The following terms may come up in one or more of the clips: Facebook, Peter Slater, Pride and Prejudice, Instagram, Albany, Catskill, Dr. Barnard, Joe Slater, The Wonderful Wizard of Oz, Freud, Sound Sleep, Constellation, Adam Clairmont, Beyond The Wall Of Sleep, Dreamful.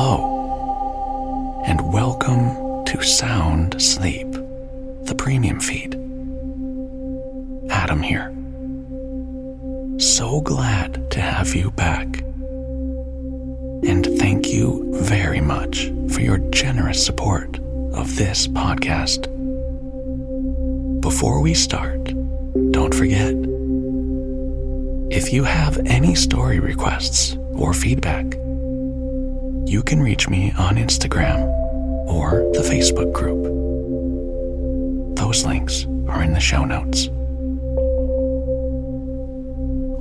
Hello, and welcome to Sound Sleep, the premium feed. Adam here. So glad to have you back. And thank you very much for your generous support of this podcast. Before we start, don't forget, if you have any story requests or feedback, you can reach me on Instagram or the Facebook group. Those links are in the show notes.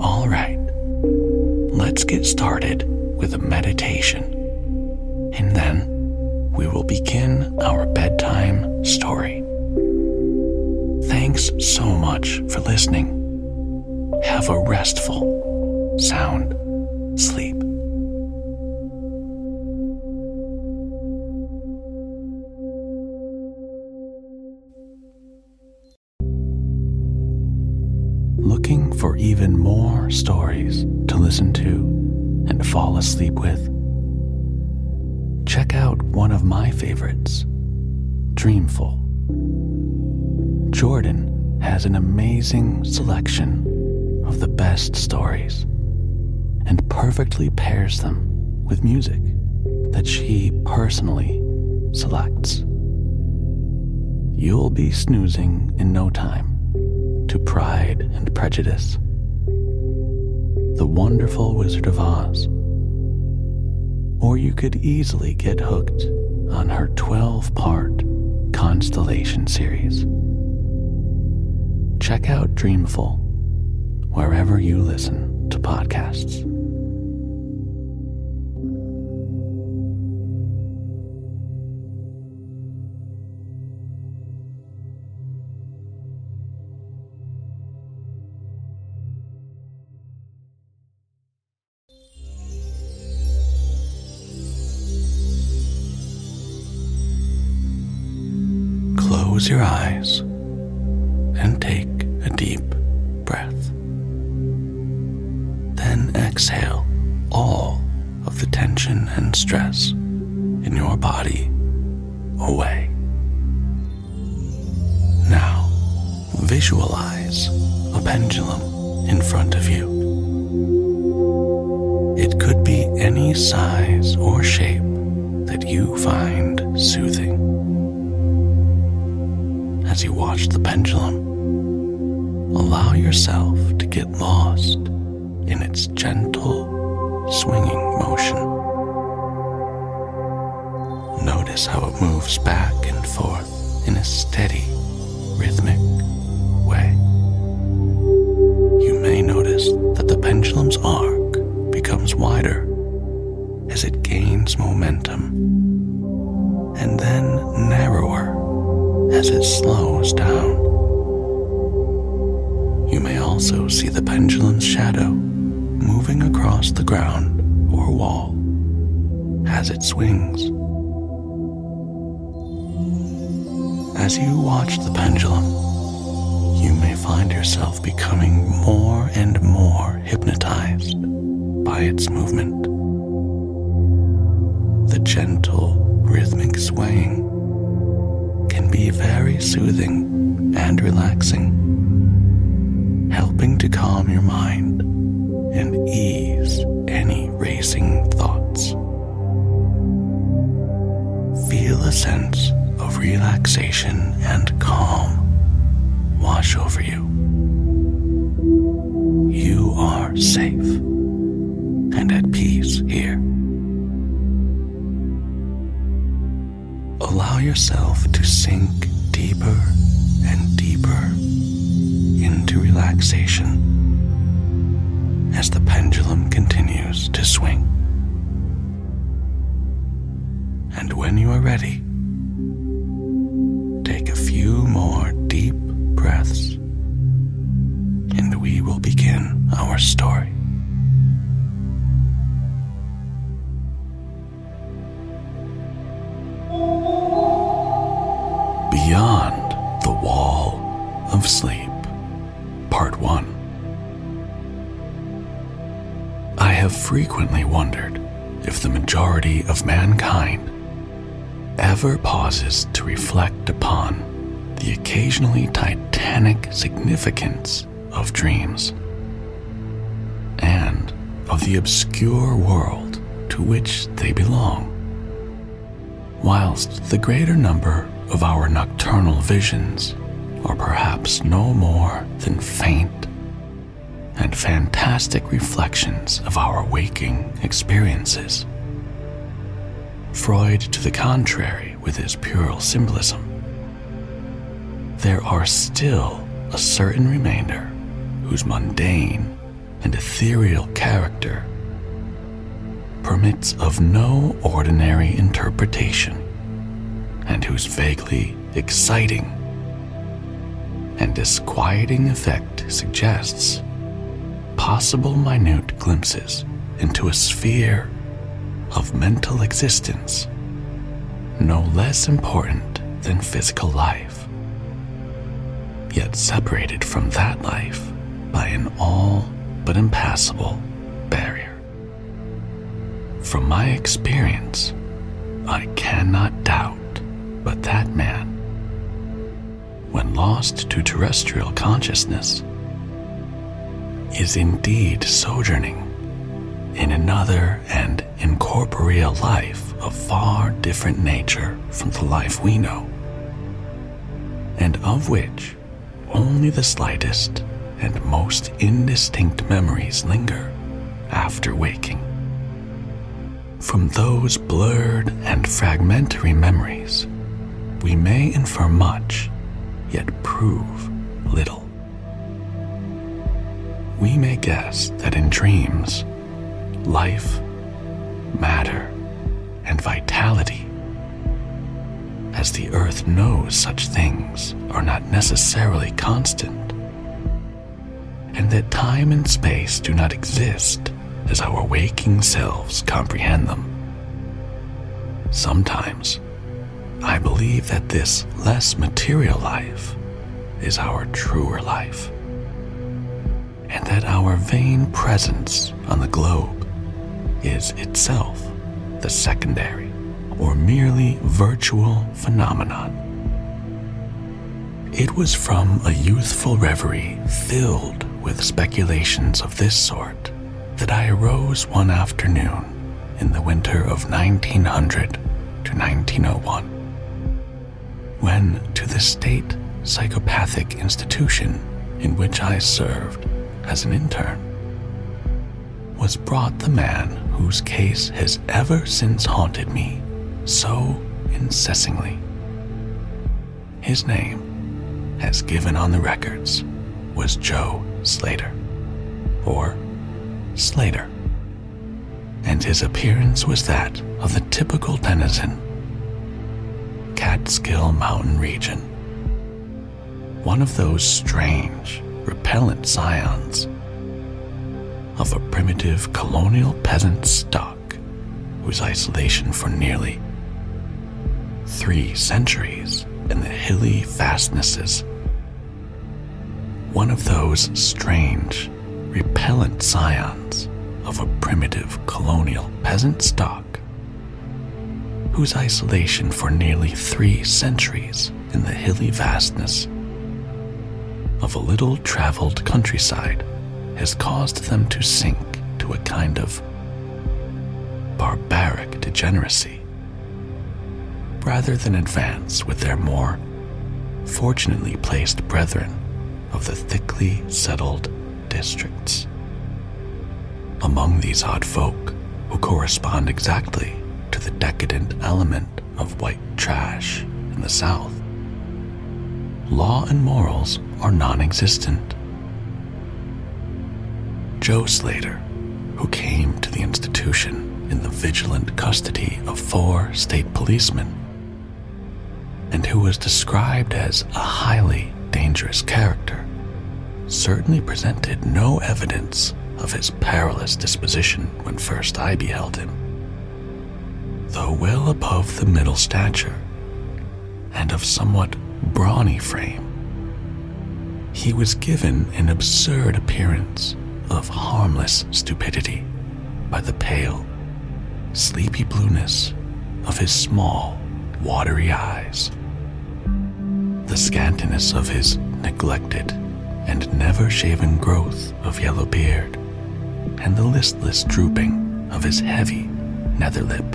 All right, let's get started with a meditation, and then we will begin our bedtime story. Thanks so much for listening. Have a restful, sound sleep. Looking for even more stories to listen to and fall asleep with? Check out one of my favorites, Dreamful. Jordan has an amazing selection of the best stories and perfectly pairs them with music that she personally selects. You'll be snoozing in no time to Pride and Prejudice, The Wonderful Wizard of Oz, or you could easily get hooked on her 12-part Constellation series. Check out Dreamful wherever you listen to podcasts. Close your eyes and take a deep breath. Then exhale all of the tension and stress in your body away. Now, visualize a pendulum in front of you. It could be any size or shape that you find soothing. As you watch the pendulum, allow yourself to get lost in its gentle, swinging motion. Notice how it moves back and forth in a steady, rhythmic way. You may notice that the pendulum's arc becomes wider as it gains momentum, and then narrower as it slows down. You may also see the pendulum's shadow moving across the ground or wall as it swings. As you watch the pendulum, you may find yourself becoming more and more hypnotized by its movement. The gentle, rhythmic swaying can be very soothing and relaxing, helping to calm your mind and ease any racing thoughts. Feel a sense of relaxation and calm wash over you. You are safe and at peace here. Allow yourself to sink deeper and deeper into relaxation as the pendulum continues to swing. And when you are ready, take a few more deep breaths, and we will begin our story. Beyond the Wall of Sleep. Part 1. I have frequently wondered if the majority of mankind ever pauses to reflect upon the occasionally titanic significance of dreams and of the obscure world to which they belong. Whilst the greater number of our nocturnal visions are perhaps no more than faint and fantastic reflections of our waking experiences, Freud, to the contrary, with his puerile symbolism, there are still a certain remainder whose mundane and ethereal character permits of no ordinary interpretation, and whose vaguely exciting and disquieting effect suggests possible minute glimpses into a sphere of mental existence no less important than physical life, yet separated from that life by an all but impassable barrier. From my experience, I cannot doubt but that man, when lost to terrestrial consciousness, is indeed sojourning in another and incorporeal life of far different nature from the life we know, and of which only the slightest and most indistinct memories linger after waking. From those blurred and fragmentary memories, we may infer much, yet prove little. We may guess that in dreams, life, matter, and vitality, as the earth knows such things, are not necessarily constant, and that time and space do not exist as our waking selves comprehend them. Sometimes, I believe that this less material life is our truer life, and that our vain presence on the globe is itself the secondary or merely virtual phenomenon. It was from a youthful reverie filled with speculations of this sort that I arose one afternoon in the winter of 1900 to 1901, when to the state psychopathic institution in which I served as an intern was brought the man whose case has ever since haunted me so incessantly. His name, as given on the records, was Joe Slater, or Slater, and his appearance was that of the typical denizen, Catskill mountain region, one of those strange, repellent scions of a primitive colonial peasant stock whose isolation for nearly 3 centuries in the hilly fastnesses, one of those strange, repellent scions of a primitive colonial peasant stock whose isolation for nearly 3 centuries in the hilly vastness of a little traveled countryside has caused them to sink to a kind of barbaric degeneracy, rather than advance with their more fortunately placed brethren of the thickly settled districts. Among these odd folk, who correspond exactly to the decadent element of white trash in the South, law and morals are non-existent. Joe Slater, who came to the institution in the vigilant custody of 4 state policemen, and who was described as a highly dangerous character, certainly presented no evidence of his perilous disposition when first I beheld him. Though well above the middle stature, and of somewhat brawny frame, he was given an absurd appearance of harmless stupidity by the pale, sleepy blueness of his small, watery eyes, the scantiness of his neglected and never-shaven growth of yellow beard, and the listless drooping of his heavy nether lip.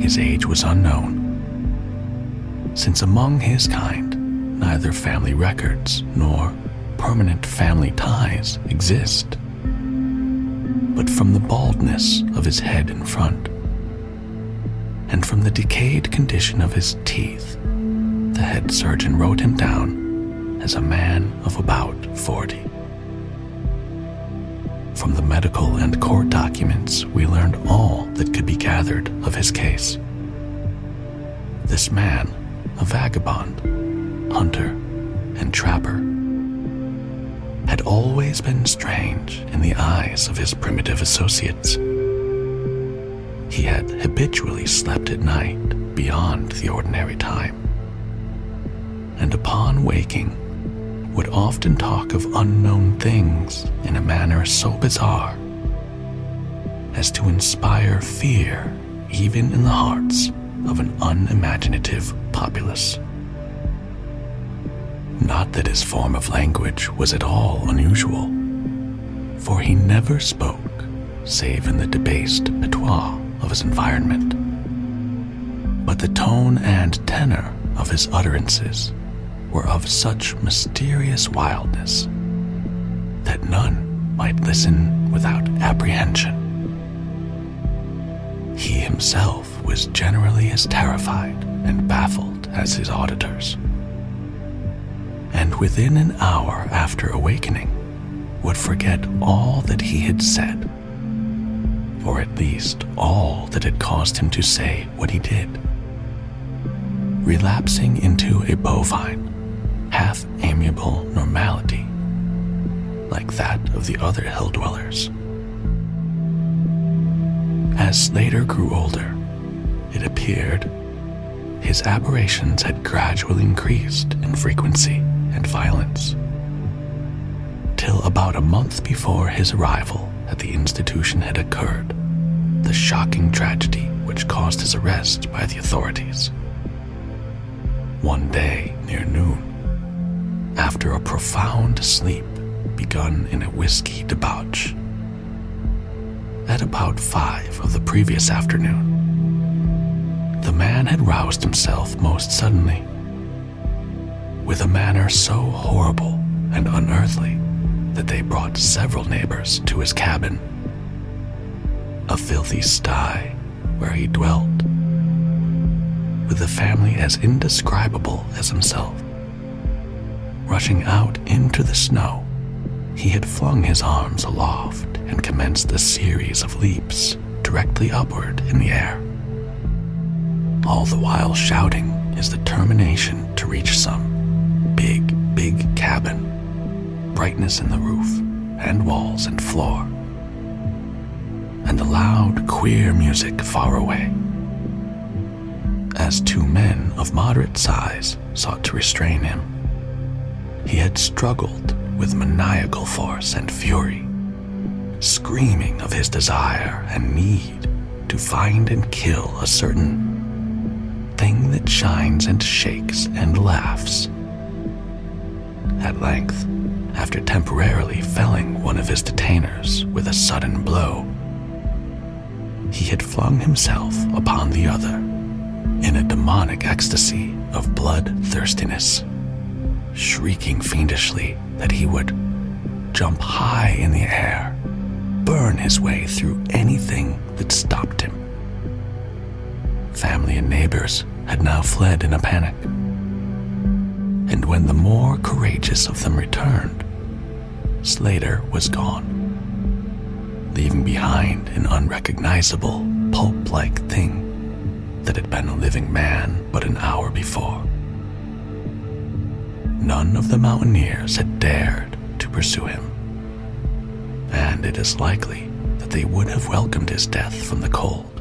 His age was unknown, since among his kind neither family records nor permanent family ties exist. But from the baldness of his head in front, and from the decayed condition of his teeth, the head surgeon wrote him down as a man of about 40. From the medical and court documents, we learned all that could be gathered of his case. This man, a vagabond, hunter, and trapper, had always been strange in the eyes of his primitive associates. He had habitually slept at night beyond the ordinary time, and upon waking, would often talk of unknown things in a manner so bizarre as to inspire fear even in the hearts of an unimaginative populace. Not that his form of language was at all unusual, for he never spoke save in the debased patois of his environment, but the tone and tenor of his utterances were of such mysterious wildness that none might listen without apprehension. He himself was generally as terrified and baffled as his auditors, and within an hour after awakening would forget all that he had said, or at least all that had caused him to say what he did, relapsing into a bovine, half-amiable normality, like that of the other hill-dwellers. As Slater grew older, it appeared his aberrations had gradually increased in frequency and violence, till about a month before his arrival at the institution had occurred the shocking tragedy which caused his arrest by the authorities. One day, near noon, after a profound sleep begun in a whiskey debauch. At about 5 of the previous afternoon, the man had roused himself most suddenly, with a manner so horrible and unearthly that they brought several neighbors to his cabin, a filthy sty where he dwelt, with a family as indescribable as himself. Rushing out into the snow, he had flung his arms aloft and commenced a series of leaps directly upward in the air, all the while shouting his determination to reach some big, big cabin, brightness in the roof and walls and floor, and the loud, queer music far away. As two men of moderate size sought to restrain him, he had struggled with maniacal force and fury, screaming of his desire and need to find and kill a certain thing that shines and shakes and laughs. At length, after temporarily felling one of his detainers with a sudden blow, he had flung himself upon the other in a demonic ecstasy of bloodthirstiness, shrieking fiendishly that he would jump high in the air, burn his way through anything that stopped him. Family and neighbors had now fled in a panic, and when the more courageous of them returned, Slater was gone, leaving behind an unrecognizable pulp-like thing that had been a living man but an hour before. None of the mountaineers had dared to pursue him, and it is likely that they would have welcomed his death from the cold.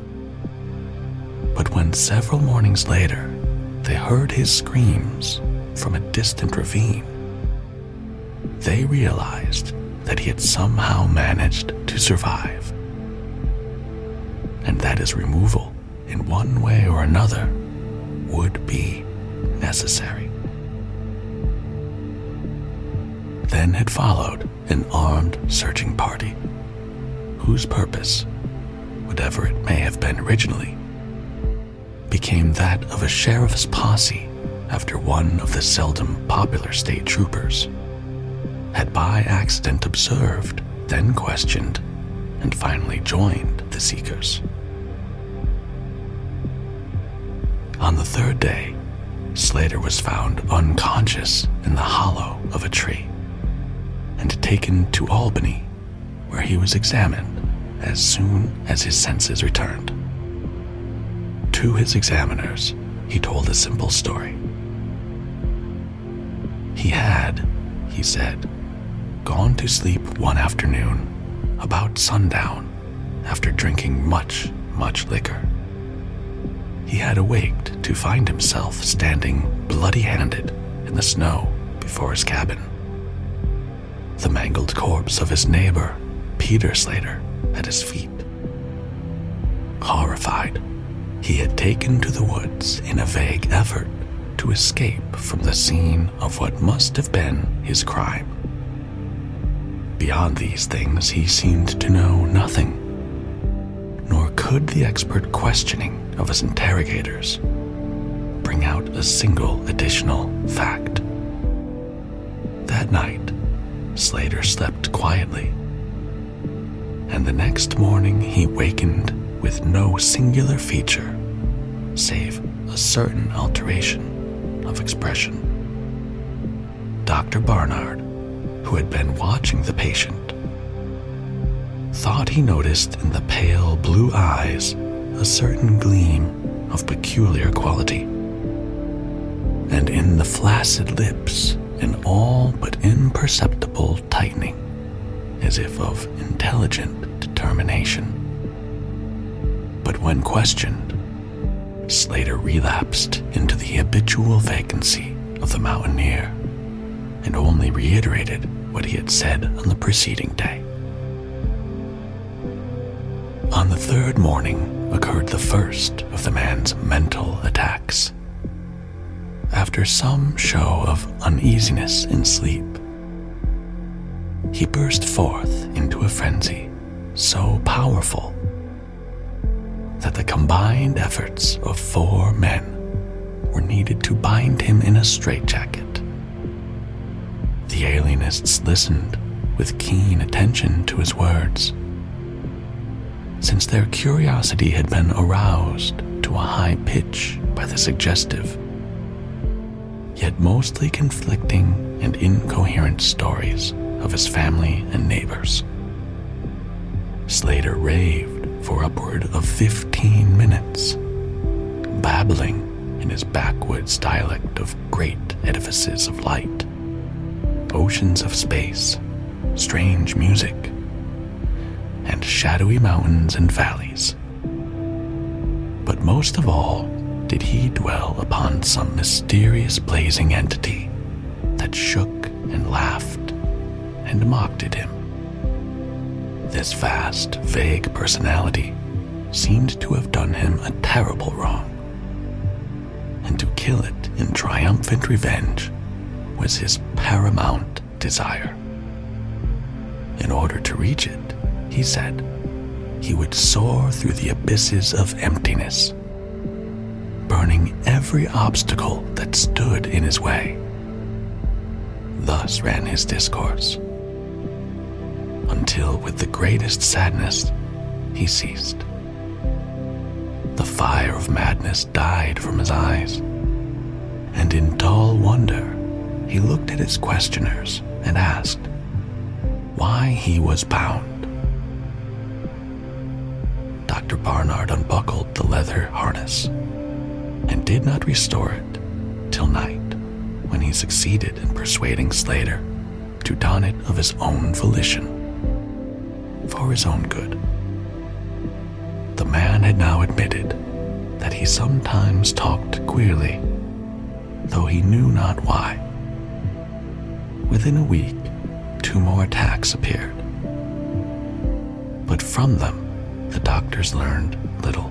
But when several mornings later they heard his screams from a distant ravine, they realized that he had somehow managed to survive. that his removal, in one way or another, would be necessary. Then had followed an armed searching party, whose purpose, whatever it may have been originally, became that of a sheriff's posse after one of the seldom popular state troopers had by accident observed, then questioned, and finally joined the seekers. On the third day, Slater was found unconscious in the hollow of a tree and taken to Albany, where he was examined as soon as his senses returned. To his examiners, he told a simple story. He had, he said, gone to sleep one afternoon about sundown after drinking much liquor. He had awaked to find himself standing bloody-handed in the snow before his cabin. The mangled corpse of his neighbor, Peter Slater, at his feet. Horrified, he had taken to the woods in a vague effort to escape from the scene of what must have been his crime. Beyond these things, he seemed to know nothing, nor could the expert questioning of his interrogators bring out a single additional fact. That night, Slater slept quietly, and the next morning he wakened with no singular feature save a certain alteration of expression. Dr. Barnard, who had been watching the patient, thought he noticed in the pale blue eyes a certain gleam of peculiar quality, and in the flaccid lips an all but imperceptible tightening, as if of intelligent determination. But when questioned, Slater relapsed into the habitual vacancy of the mountaineer and only reiterated what he had said on the preceding day. On the third morning occurred the first of the man's mental attacks. After some show of uneasiness in sleep, he burst forth into a frenzy so powerful that the combined efforts of 4 men were needed to bind him in a straitjacket. The alienists listened with keen attention to his words, since their curiosity had been aroused to a high pitch by the suggestive, yet mostly conflicting and incoherent stories of his family and neighbors. Slater raved for upward of 15 minutes, babbling in his backwoods dialect of great edifices of light, oceans of space, strange music, and shadowy mountains and valleys. But most of all did he dwell upon some mysterious blazing entity that shook and laughed and mocked at him. This vast, vague personality seemed to have done him a terrible wrong, and to kill it in triumphant revenge was his paramount desire. In order to reach it, he said, he would soar through the abysses of emptiness, burning every obstacle that stood in his way. Thus ran his discourse, until with the greatest sadness he ceased. The fire of madness died from his eyes, and in dull wonder he looked at his questioners and asked why he was bound. Dr. Barnard unbuckled the leather harness and did not restore it till night, when he succeeded in persuading Slater to don it of his own volition, for his own good. The man had now admitted that he sometimes talked queerly, though he knew not why. Within a week, 2 more attacks appeared, but from them the doctors learned little.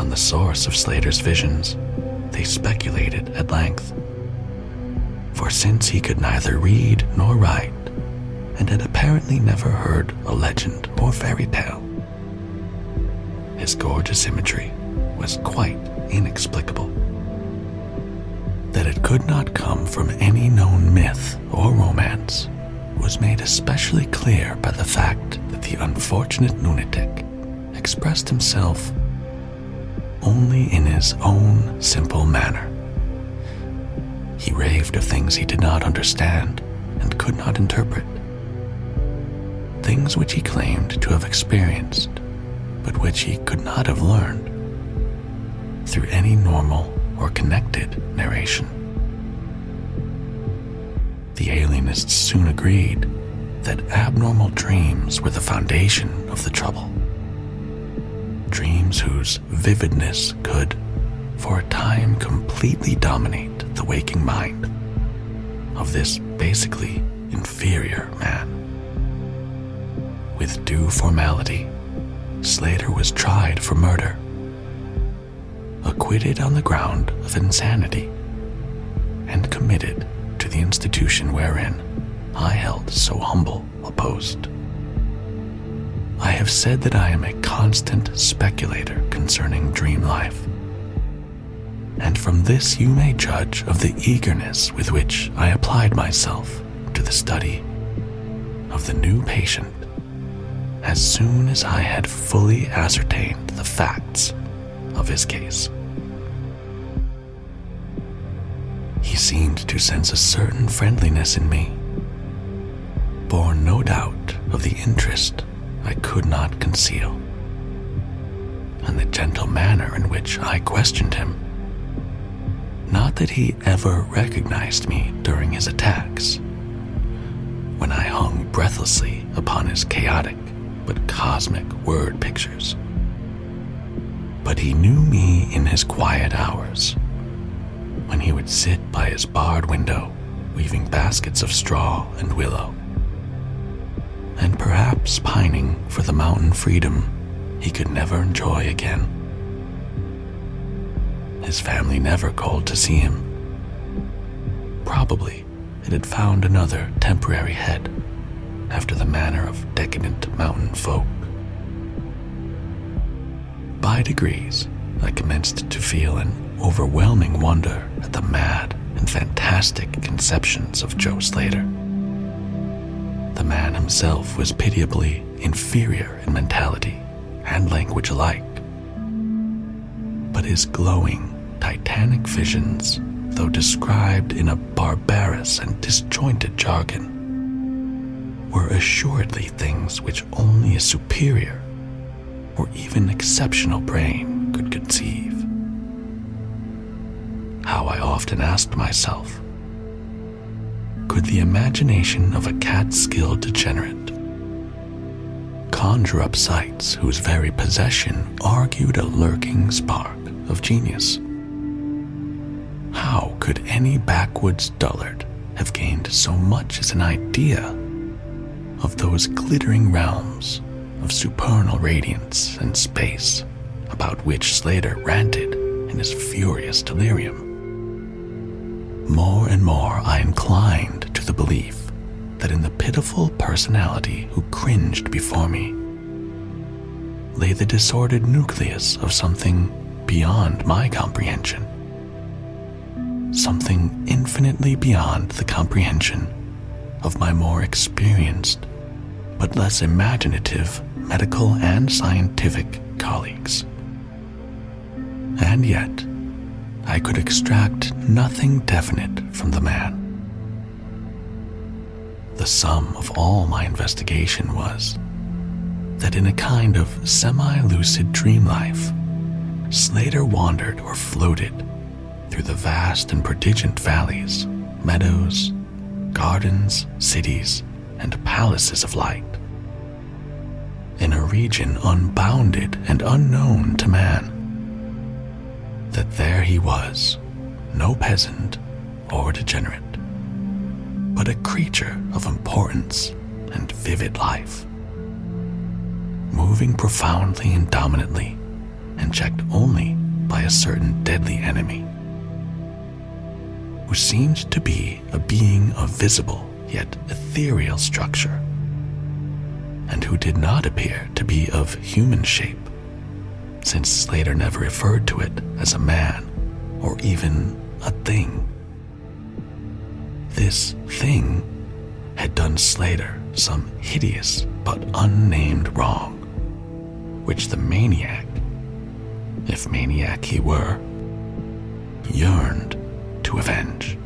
On the source of Slater's visions, they speculated at length. For since he could neither read nor write, and had apparently never heard a legend or fairy tale, his gorgeous imagery was quite inexplicable. That it could not come from any known myth or romance was made especially clear by the fact that the unfortunate lunatic expressed himself only in his own simple manner. He raved of things he did not understand and could not interpret, things which he claimed to have experienced, but which he could not have learned through any normal or connected narration. The alienists soon agreed that abnormal dreams were the foundation of the trouble. Dreams whose vividness could, for a time, completely dominate the waking mind of this basically inferior man. With due formality, Slater was tried for murder, acquitted on the ground of insanity, and committed to the institution wherein I held so humble a post. I have said that I am a constant speculator concerning dream life, and from this you may judge of the eagerness with which I applied myself to the study of the new patient as soon as I had fully ascertained the facts of his case. He seemed to sense a certain friendliness in me, born no doubt of the interest I could not conceal, and the gentle manner in which I questioned him. Not that he ever recognized me during his attacks, when I hung breathlessly upon his chaotic but cosmic word pictures, but he knew me in his quiet hours, when he would sit by his barred window, weaving baskets of straw and willow, and perhaps pining for the mountain freedom he could never enjoy again. His family never called to see him. Probably it had found another temporary head, after the manner of decadent mountain folk. By degrees, I commenced to feel an overwhelming wonder at the mad and fantastic conceptions of Joe Slater. The man himself was pitiably inferior in mentality and language alike, but his glowing, titanic visions, though described in a barbarous and disjointed jargon, were assuredly things which only a superior or even exceptional brain could conceive. How I often asked myself, could the imagination of a Catskill degenerate conjure up sights whose very possession argued a lurking spark of genius? How could any backwoods dullard have gained so much as an idea of those glittering realms of supernal radiance and space about which Slater ranted in his furious delirium? More and more I inclined to the belief that in the pitiful personality who cringed before me lay the disordered nucleus of something beyond my comprehension, something infinitely beyond the comprehension of my more experienced but less imaginative medical and scientific colleagues. And yet, I could extract nothing definite from the man. The sum of all my investigation was that in a kind of semi-lucid dream life, Slater wandered or floated through the vast and prodigious valleys, meadows, gardens, cities, and palaces of light, in a region unbounded and unknown to man. That there he was, no peasant or degenerate, but a creature of importance and vivid life, moving profoundly and dominantly, and checked only by a certain deadly enemy, who seemed to be a being of visible yet ethereal structure, and who did not appear to be of human shape, since Slater never referred to it as a man or even a thing. This thing had done Slater some hideous but unnamed wrong, which the maniac, if maniac he were, yearned to avenge.